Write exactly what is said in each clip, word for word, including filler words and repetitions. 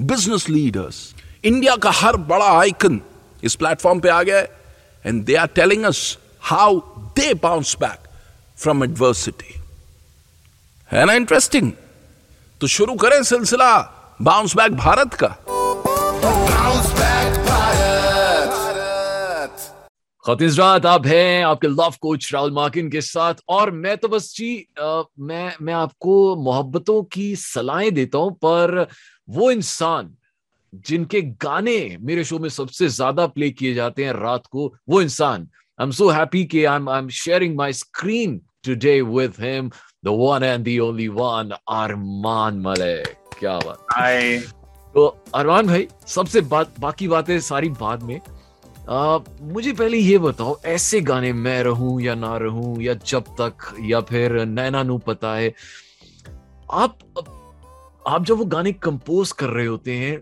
Business leaders. India का हर बड़ा आइकन इस प्लेटफॉर्म पे आ गया है and they are telling us how they bounce back from adversity. है ना इंटरेस्टिंग? तो शुरू करें सिलसिला बाउंस बैक भारत का। खतीजरात, आप हैं आपके लव कोच राहुल माकिन के साथ और मैं तो बस जी आ, मैं मैं आपको मोहब्बतों की सलाहें देता हूं, पर वो इंसान जिनके गाने मेरे शो में सबसे ज्यादा प्ले किए जाते हैं रात को, वो इंसान, आई एम सो हैप्पी कि I am I am sharing my screen today with him, the one and the only one, Armaan Malik. क्या बात। हाय। तो अरमान भाई, सबसे बात बाकी बातें सारी बाद में, Uh, मुझे पहले ये बताओ, ऐसे गाने मैं रहूं या ना रहूं या जब तक या फिर नैना नू पता है, आप आप जब वो गाने कंपोज कर रहे होते हैं,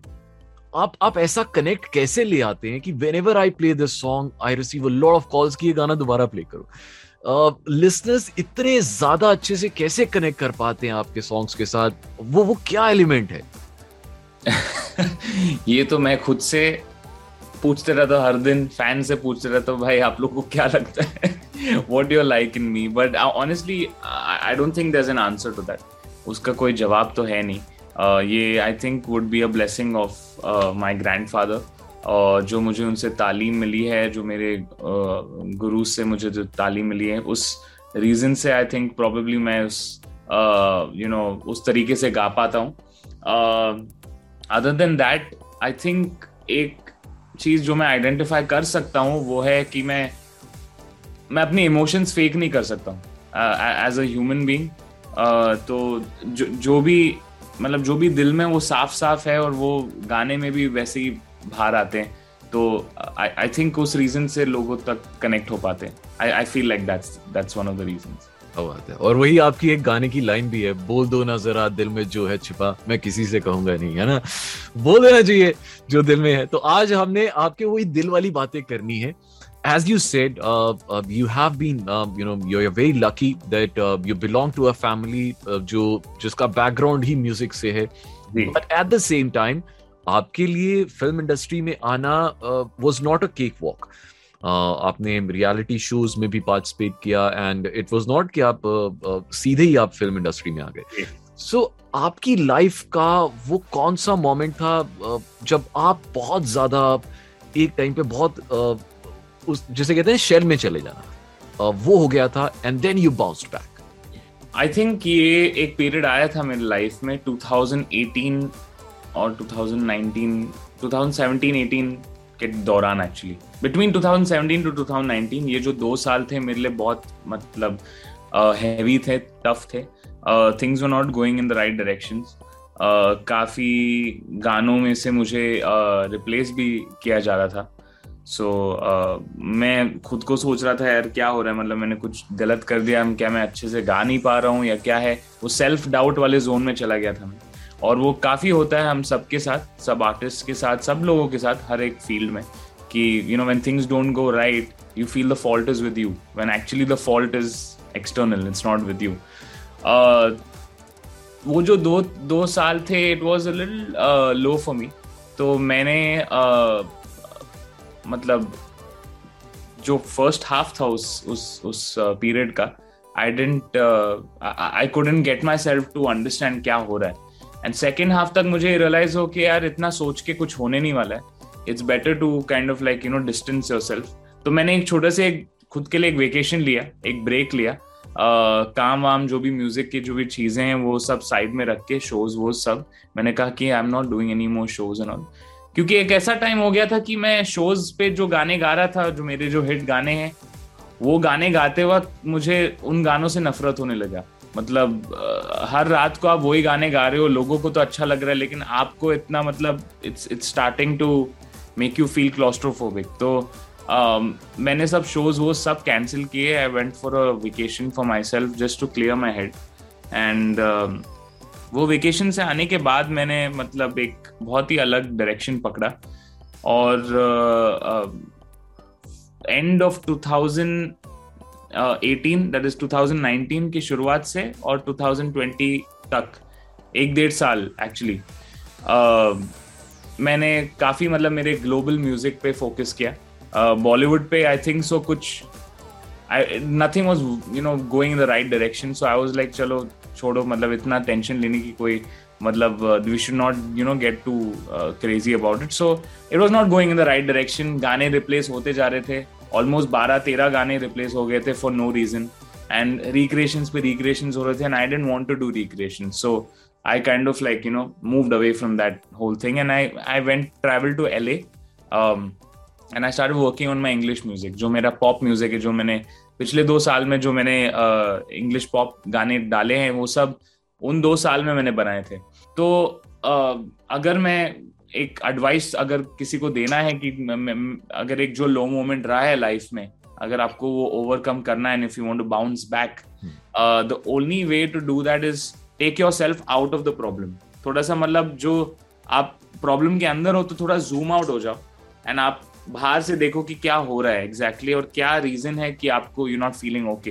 आप आप ऐसा कनेक्ट कैसे ले आते हैं कि whenever I play this song I receive a lot of calls कि ये गाना दोबारा प्ले करो। लिसनर्स uh, इतने ज्यादा अच्छे से कैसे कनेक्ट कर पाते हैं आपके सॉन्ग्स के साथ? वो वो क्या एलिमेंट है? ये तो मैं खुद से पूछते रहता हूँ, हर दिन फैन से पूछते रहता हूँ, भाई आप लोग को क्या लगता है, what you like in me. But honestly I don't think there is an answer to that. उसका कोई जवाब तो है नहीं। uh, ये I think would be a blessing of my grandfather, और जो मुझे उनसे तालीम मिली है, जो मेरे uh, गुरु से मुझे जो तालीम मिली है, उस रीज़न से आई थिंक प्रॉबेबली मैं उस यू नो उस तरीके से गा पाता हूँ। Other than that I think एक चीज जो मैं आइडेंटिफाई कर सकता हूँ वो है कि मैं मैं अपने इमोशंस फेक नहीं कर सकता हूँ एज अ ह्यूमन बीइंग। तो जो जो भी मतलब जो भी दिल में, वो साफ साफ है और वो गाने में भी वैसे ही बाहर आते हैं। तो आई थिंक उस रीजन से लोगों तक कनेक्ट हो पाते हैं। I feel like that's that's one of the reasons. क्या बात है। और वही आपकी एक गाने की लाइन भी है, बोल दो ना जरा दिल में जो है छिपा, मैं किसी से कहूंगा नहीं, है ना, बोल देना चाहिए जो दिल में है। तो आज हमने आपके वही दिल वाली बातें करनी है। As you said, uh, uh, you have been, uh, you know, you're, you're very lucky that uh, you belong to a family uh, जो जिसका background ही music से है। But at the same time, आपके लिए film industry में आना uh, was not a cakewalk. Uh, आपने reality shows में भी पार्टिसिपेट किया एंड इट वाज नॉट कि आप uh, uh, सीधे ही आप फिल्म इंडस्ट्री में आ गए। सो so, आपकी लाइफ का वो कौन सा मोमेंट था uh, जब आप बहुत ज्यादा एक टाइम पे बहुत uh, उस जैसे कहते हैं शेल में चले जाना, uh, वो हो गया था and then you bounced back? I think ये एक पीरियड आया था मेरी लाइफ में ट्वेंटी एटीन और twenty nineteen, twenty seventeen eighteen के दौरान। Actually between twenty seventeen to twenty nineteen ये जो दो साल थे मेरे लिए बहुत मतलब हैवी थे, टफ थे। Things were not going in the right directions. काफ़ी गानों में से मुझे रिप्लेस uh, भी किया जा रहा था। सो so, uh, मैं खुद को सोच रहा था यार क्या हो रहा है, मतलब मैंने कुछ गलत कर दिया, क्या मैं अच्छे से गा नहीं पा रहा हूँ या क्या है। वो सेल्फ डाउट वाले जोन में चला गया था मैं, और वो काफ़ी होता है हम सबके साथ, सब आर्टिस्ट के साथ, सब लोगों के साथ, हर एक फील्ड में कि you know when things don't go right you feel the fault is with you, when actually the fault is external, it's not with you. वो जो दो दो साल थे, it was a little low for me. तो मैंने uh, मतलब जो फर्स्ट हाफ था उस उस उस पीरियड uh, का, I didn't I couldn't get myself to understand क्या हो रहा है। एंड सेकेंड हाफ तक मुझे रियलाइज हो कि यार इतना सोच के कुछ होने नहीं वाला है, it's better to kind of like you know distance yourself. तो मैंने एक छोटा से एक खुद के लिए एक वेकेशन लिया, एक ब्रेक लिया, uh, काम वाम जो भी म्यूजिक की जो भी चीज़ें हैं वो सब साइड में रख के, शोज वो सब मैंने कहा कि I am not doing any more shows and all, क्योंकि एक ऐसा टाइम हो गया था कि मैं शोज पे जो गाने गा रहा था, जो मेरे जो हिट गाने हैं, वो गाने गाते वक्त मुझे उन गानों से नफरत होने लगा. मतलब हर रात को आप वही गाने गा रहे हो, लोगों को तो अच्छा लग रहा है लेकिन आपको इतना, मतलब it's it's starting to make you feel claustrophobic. तो Um, मैंने सब शोज वो सब कैंसिल किए. I went for a vacation for myself just to clear my head. And वो वेकेशन से आने के बाद मैंने मतलब एक बहुत ही अलग डायरेक्शन पकड़ा और end of two thousand eighteen that is two thousand nineteen की शुरुआत से और टू थाउजेंड ट्वेंटी तक एक डेढ़ साल एक्चुअली uh, मैंने काफ़ी मतलब मेरे ग्लोबल म्यूजिक पे फोकस किया. बॉलीवुड पे आई थिंक सो कुछ nothing was you know going in the right direction. So I was like चलो छोड़ो, मतलब इतना टेंशन लेने की कोई मतलब we should not you know get too crazy about it. So it was not going in the right direction. गाने replace होते जा रहे थे, ऑलमोस्ट बारह तेरह गाने रिप्लेस हो गए थे for no reason and recreations पे रिक्रिएशंस हो रहे थे and I didn't want to do recreations. So I kind of like you know moved away from that whole thing and I I went travel to L A and I started working on my English music, जो मेरा pop music है, जो मैंने पिछले दो साल में जो मैंने English pop गाने डाले हैं वो सब उन दो साल में मैंने बनाए थे. तो अगर मैं एक advice अगर किसी को देना है कि अगर एक जो low moment रहा है life में, अगर आपको वो overcome करना है and if you want to bounce back, uh, the only way to do that is take yourself out of the problem. थोड़ा सा मतलब जो आप problem के अंदर हो तो थोड़ा zoom out हो जाओ and आप बाहर से देखो कि क्या हो रहा है एग्जैक्टली exactly, और क्या रीजन है कि आपको you not feeling okay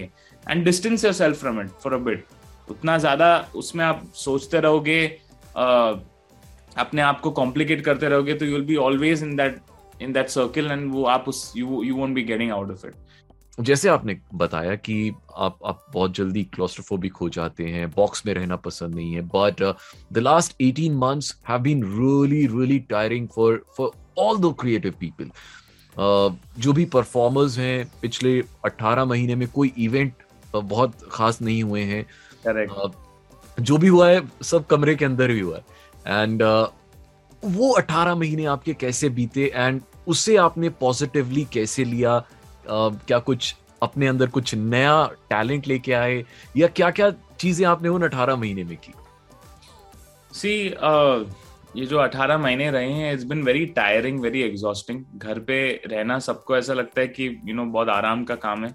and distance yourself from it for a bit. उतना ज्यादा उसमें आप सोचते रहोगे, uh, अपने आप को कॉम्प्लिकेट करते रहोगे तो you will be always in that in that circle and वो आप उस you you won't be getting out of it. जैसे आपने बताया कि आप आप बहुत जल्दी क्लॉस्ट्रोफोबिक हो जाते हैं, बॉक्स में रहना पसंद नहीं है, but the last eighteen months have been really really tiring for for all the creative people. uh, जो भी performers हैं पिछले अठारह महीने में कोई event uh, बहुत खास नहीं हुए हैं. uh, जो भी हुआ है सब कमरे के अंदर ही हुआ है. एंड uh, वो अठारह महीने आपके कैसे बीते एंड उससे आपने पॉजिटिवली कैसे लिया? uh, क्या कुछ अपने अंदर कुछ नया टैलेंट लेके आए या क्या क्या चीजें आपने उन अठारह महीने में की? सी ये जो अठारह महीने रहे हैं it's been very tiring, very exhausting. घर पे रहना सबको ऐसा लगता है कि यू नो बहुत आराम का काम है,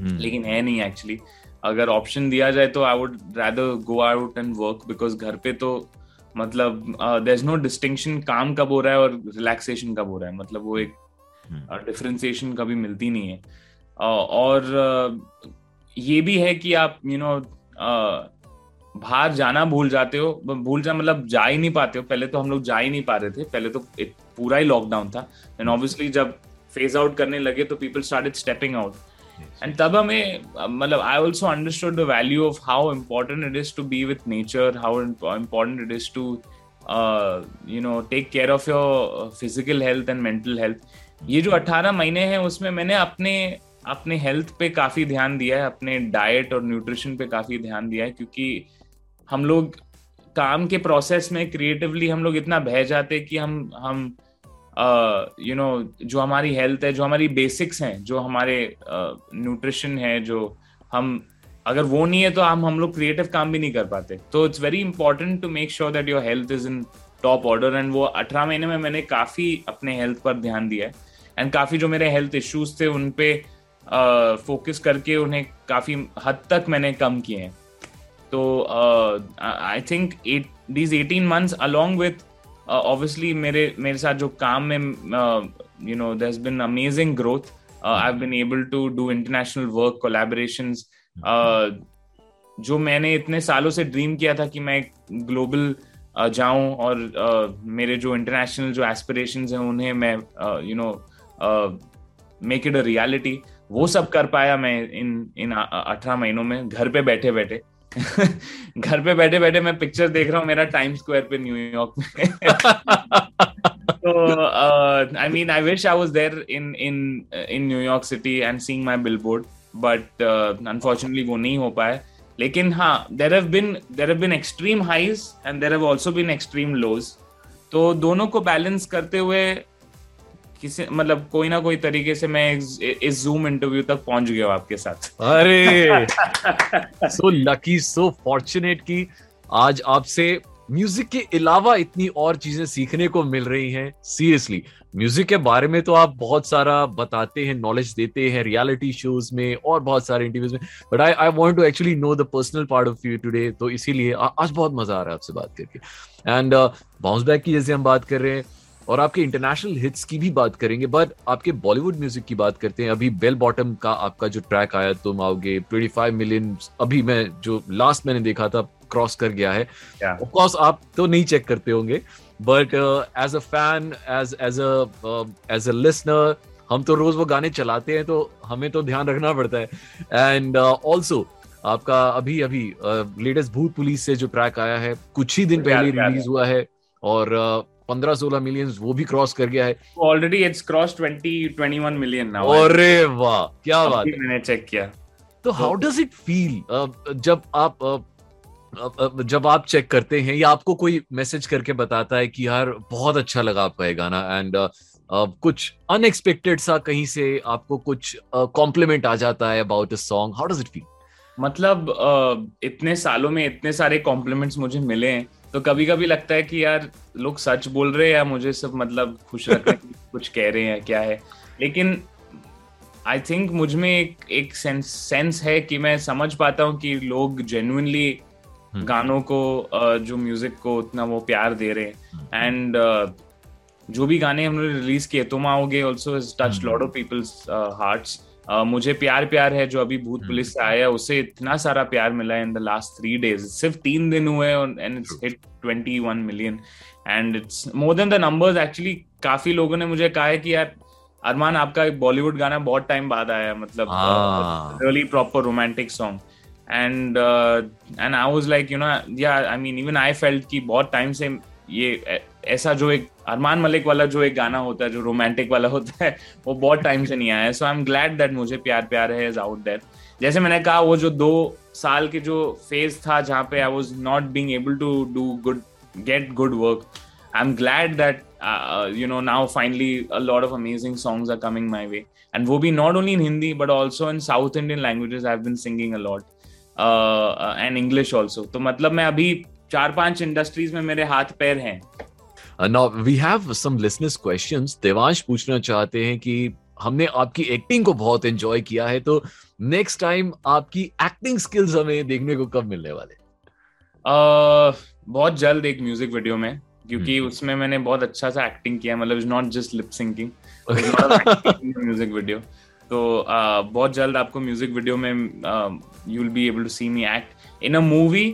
लेकिन है नहीं एक्चुअली. अगर ऑप्शन दिया जाए तो I would rather go out and work because घर पे तो मतलब देयर इज नो डिस्टिंक्शन काम कब हो रहा है और रिलैक्सेशन कब हो रहा है. मतलब वो एक डिफरेंशिएशन कभी मिलती नहीं है. और ये भी है कि आप यू नो बाहर जाना भूल जाते हो, भूल जा मतलब जा ही नहीं पाते हो. पहले तो हम लोग जा ही नहीं पा रहे थे, पहले तो एक पूरा ही लॉकडाउन था एंड ऑब्वियसली जब फेज आउट करने लगे तो people started stepping out and तब हमें मतलब I also understood the value of how important it is to be with nature, how important it is to you know take care of your physical health and mental health. ये जो अठारह महीने हैं उसमें मैंने अपने अपने हेल्थ पे काफ़ी ध्यान दिया है, अपने डाइट और न्यूट्रिशन पे काफ़ी ध्यान दिया है, क्योंकि हम लोग काम के प्रोसेस में क्रिएटिवली हम लोग इतना बह जाते कि हम हम यू नो जो हमारी हेल्थ है, जो हमारी बेसिक्स हैं, जो हमारे न्यूट्रिशन है, जो हम अगर वो नहीं है तो हम हम लोग क्रिएटिव काम भी नहीं कर पाते. तो it's very important to make sure that your health is in top order and वो अठारह महीने में मैंने काफ़ी अपने हेल्थ पर ध्यान दिया है एंड काफ़ी जो मेरे हेल्थ इश्यूज थे उन पे फोकस uh, करके उन्हें काफ़ी हद तक मैंने कम किए हैं. तो I think these eighteen months along with obviously मेरे मेरे साथ जो काम में you know there has been amazing growth. I have been able to do international work collaborations, जो मैंने इतने सालों से ड्रीम किया था कि मैं ग्लोबल uh, जाऊं और uh, मेरे जो इंटरनेशनल जो एस्पिरेशंस हैं उन्हें मैं you know make it a reality. वो सब कर पाया मैं इन इन अठारह महीनों में घर पे बैठे बैठे. घर पे बैठे बैठे मैं पिक्चर देख रहा हूँ मेरा टाइम्स स्क्वायर पे न्यूयॉर्क में. तो I mean I wish I was there in in in New York city and seeing my billboard, but unfortunately वो नहीं हो पाया. लेकिन हाँ, there have been there have been extreme highs and there have also been extreme lows. तो दोनों को balance करते हुए किसी मतलब कोई ना कोई तरीके से मैं इस जूम इंटरव्यू तक पहुंच गया हूं आपके साथ. अरे सो लकी, सो फॉर्चुनेट कि आज आपसे म्यूजिक के अलावा इतनी और चीजें सीखने को मिल रही हैं. सीरियसली म्यूजिक के बारे में तो आप बहुत सारा बताते हैं, नॉलेज देते हैं रियलिटी शोज में और बहुत सारे इंटरव्यूज में, but I I want to actually know the personal part of you today. तो इसीलिए आज बहुत मजा आ रहा है आपसे बात करके. एंड बाउंस बैक की जैसे हम बात कर रहे हैं और आपके इंटरनेशनल हिट्स की भी बात करेंगे, बट आपके बॉलीवुड म्यूजिक की बात करते हैं. अभी बेल बॉटम का आपका जो ट्रैक आया तुम आओगे, पच्चीस मिलियन अभी मैं जो लास्ट मैंने देखा था क्रॉस कर गया है. ऑफ कोर्स आप तो नहीं चेक करते होंगे, but as a fan, as as a as a listener, हम तो रोज वो गाने चलाते हैं तो हमें तो ध्यान रखना पड़ता है. एंड ऑल्सो uh, आपका अभी अभी लेटेस्ट uh, भूत पुलिस से जो ट्रैक आया है कुछ ही दिन पहले रिलीज हुआ है और uh, पंद्रह सोलह मिलियन वो भी क्रॉस कर गया है ऑलरेडी. इट्स क्रॉस बीस इक्कीस मिलियन नाउ. अरे वाह, क्या बात है, मैंने चेक किया. तो हाउ डज इट फील जब आप uh, जब आप चेक करते हैं या आपको कोई मैसेज करके बताता है कि यार बहुत अच्छा लगा आपका ये गाना, एंड uh, uh, कुछ अनएक्सपेक्टेड सा कहीं से आपको कुछ कॉम्प्लीमेंट uh, आ जाता है about a song, how does it feel? मतलब uh, इतने सालों में इतने सारे कॉम्प्लीमेंट्स मुझे मिले हैं तो कभी कभी लगता है कि यार लोग सच बोल रहे हैं या मुझे सब मतलब खुश रखने की कुछ कह रहे हैं क्या है. लेकिन आई थिंक मुझ में एक एक सेंस सेंस है कि मैं समझ पाता हूँ कि लोग जेन्युइनली hmm. गानों को जो म्यूजिक को उतना वो प्यार दे रहे हैं. And hmm. uh, जो भी गाने हमने रिलीज किए तुम आओगे also has touched lot of peoples hearts. मुझे प्यार प्यार है जो अभी भूत पुलिस से आया, उसे इतना सारा प्यार मिला है in the last three days. सिर्फ तीन दिन हुए एंड इट्स हिट इक्कीस million and it's more than the numbers. Actually काफी लोगों ने मुझे कहा है कि यार अरमान आपका बॉलीवुड गाना बहुत टाइम बाद आया, मतलब really proper romantic song. And and I was like you know yeah I mean even I felt कि बहुत टाइम से ये ऐसा जो एक अरमान मलिक वाला जो एक गाना होता है जो रोमांटिक वाला होता है वो बहुत टाइम से नहीं आया है. So I am glad that मुझे प्यार प्यार है इज आउट देयर. जैसे मैंने कहा वो जो दो साल के जो फेज था जहाँ पे I was not being able to do good get good work, I am glad that you know now finally a lot of amazing songs are coming my way. And वो भी not only in Hindi but also in south Indian languages I have been singing a lot and English also. तो मतलब मैं अभी चार पांच industries में मेरे हाथ पैर हैं. Now we have some listeners questions. Devansh पूछना चाहते हैं कि हमने आपकी एक्टिंग को बहुत एंजॉय किया है, तो नेक्स्ट टाइम आपकी एक्टिंग स्किल्स हमें देखने को कब मिलने वाले? uh, बहुत जल्द एक म्यूजिक वीडियो में, क्योंकि hmm. उसमें मैंने बहुत अच्छा सा एक्टिंग किया, मतलब it's not just lip syncing, music video. तो uh, बहुत जल्द आपको म्यूजिक वीडियो में you will be able to see me act in a movie.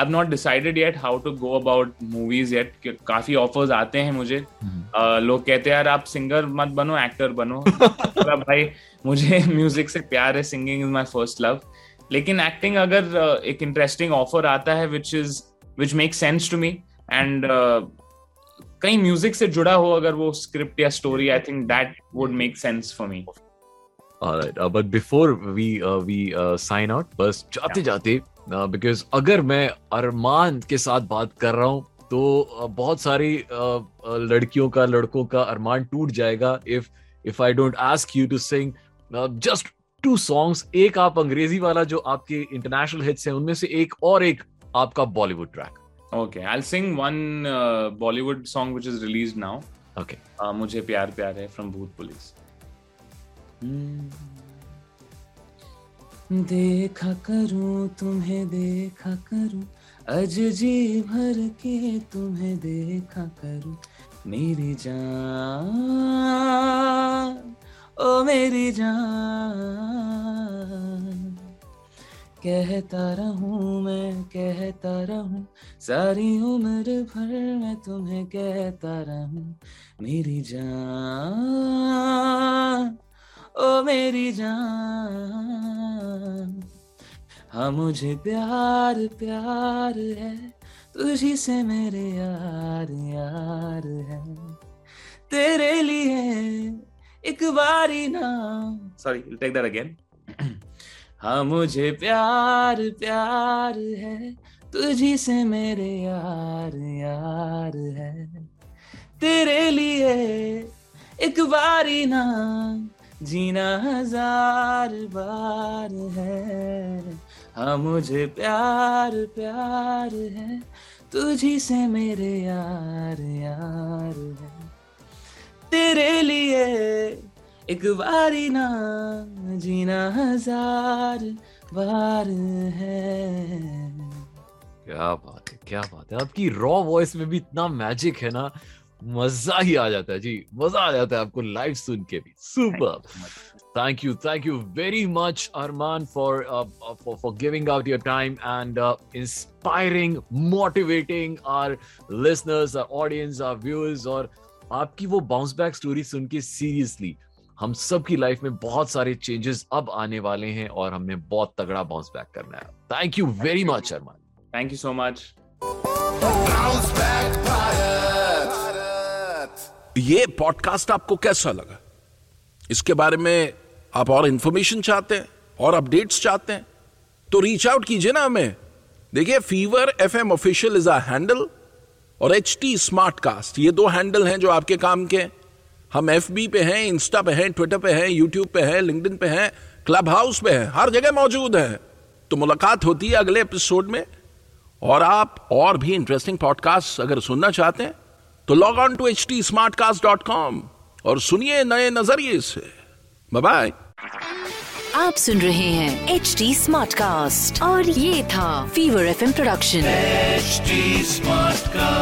I've not decided yet how to go about movies yet. काफी offers आते हैं मुझे. uh, लोग कहते हैं यार आप सिंगर मत बनो, एक्टर बनो. भाई मुझे म्यूजिक से प्यार है, singing is my first love. लेकिन एक्टिंग अगर uh, एक इंटरेस्टिंग ऑफर आता है which is which make sense to me and कहीं म्यूजिक से जुड़ा हो अगर वो स्क्रिप्ट या story, I think that would make sense for me. Alright, uh, but before we uh, we uh, sign out, बस जाते जाते uh, because अगर मैं अरमान के साथ बात कर रहा हूँ तो uh, बहुत सारी uh, लड़कियों का लड़कों का अरमान टूट जाएगा if if I don't ask you to sing uh, just two songs. एक आप अंग्रेजी वाला जो आपके international hits हैं उनमें से एक और एक आपका Bollywood track. Okay, I'll sing one uh, Bollywood song which is released now. Okay, uh, मुझे प्यार प्यार है from Bhoot Police. देखा करूं तुम्हें, देखा करूं आज जी भर के तुम्हें, देखा करूं मेरी जान, ओ मेरी जान. कहता रहूं मैं, कहता रहूं सारी उम्र भर मैं तुम्हें, कहता रहूं मेरी जान, ओ मेरी जान. हाँ मुझे प्यार प्यार है, तुझी से मेरे यार यार है, तेरे लिए एक बारी ना, सॉरी टेक दैट अगेन, हाँ मुझे प्यार प्यार है, तुझी से मेरे यार यार है, तेरे लिए एक बारी ना, जीना हजार बार है, हाँ मुझे प्यार प्यार है, तुझी से मेरे यार यार है, तेरे लिए एक बारी ना, जीना हजार बार है। क्या बात है, क्या बात है, आपकी रॉ वॉइस में भी इतना मैजिक है ना, मजा ही आ जाता है जी, मजा आ जाता है आपको लाइव सुन के भी। Super, thank you, thank you very much Armaan for for giving out your time and inspiring, motivating our listeners, our audience, our viewers. और आपकी वो बाउंस बैक स्टोरी सुन के सीरियसली हम सबकी लाइफ में बहुत सारे चेंजेस अब आने वाले हैं और हमने बहुत तगड़ा बाउंस बैक करना है। Thank you very much Armaan, thank you so much. ये पॉडकास्ट आपको कैसा लगा? इसके बारे में आप और इंफॉर्मेशन चाहते हैं और अपडेट्स चाहते हैं तो रीच आउट कीजिए ना हमें। देखिए Fever FM official is a handle और एचटी स्मार्टकास्ट, ये दो हैंडल हैं जो आपके काम के। हम एफबी पे हैं, इंस्टा पे हैं, ट्विटर पे हैं, यूट्यूब पे हैं, लिंक्डइन पे हैं, क्लब हाउस पे हैं, हर जगह मौजूद हैं। तो मुलाकात होती है अगले एपिसोड में। और आप और भी इंटरेस्टिंग पॉडकास्ट अगर सुनना चाहते हैं तो log on to H T Smartcast dot com और सुनिए नए नजरिए से। Bye bye. आप सुन रहे हैं एच टी स्मार्टकास्ट और ये था Fever FM production H T Smartcast.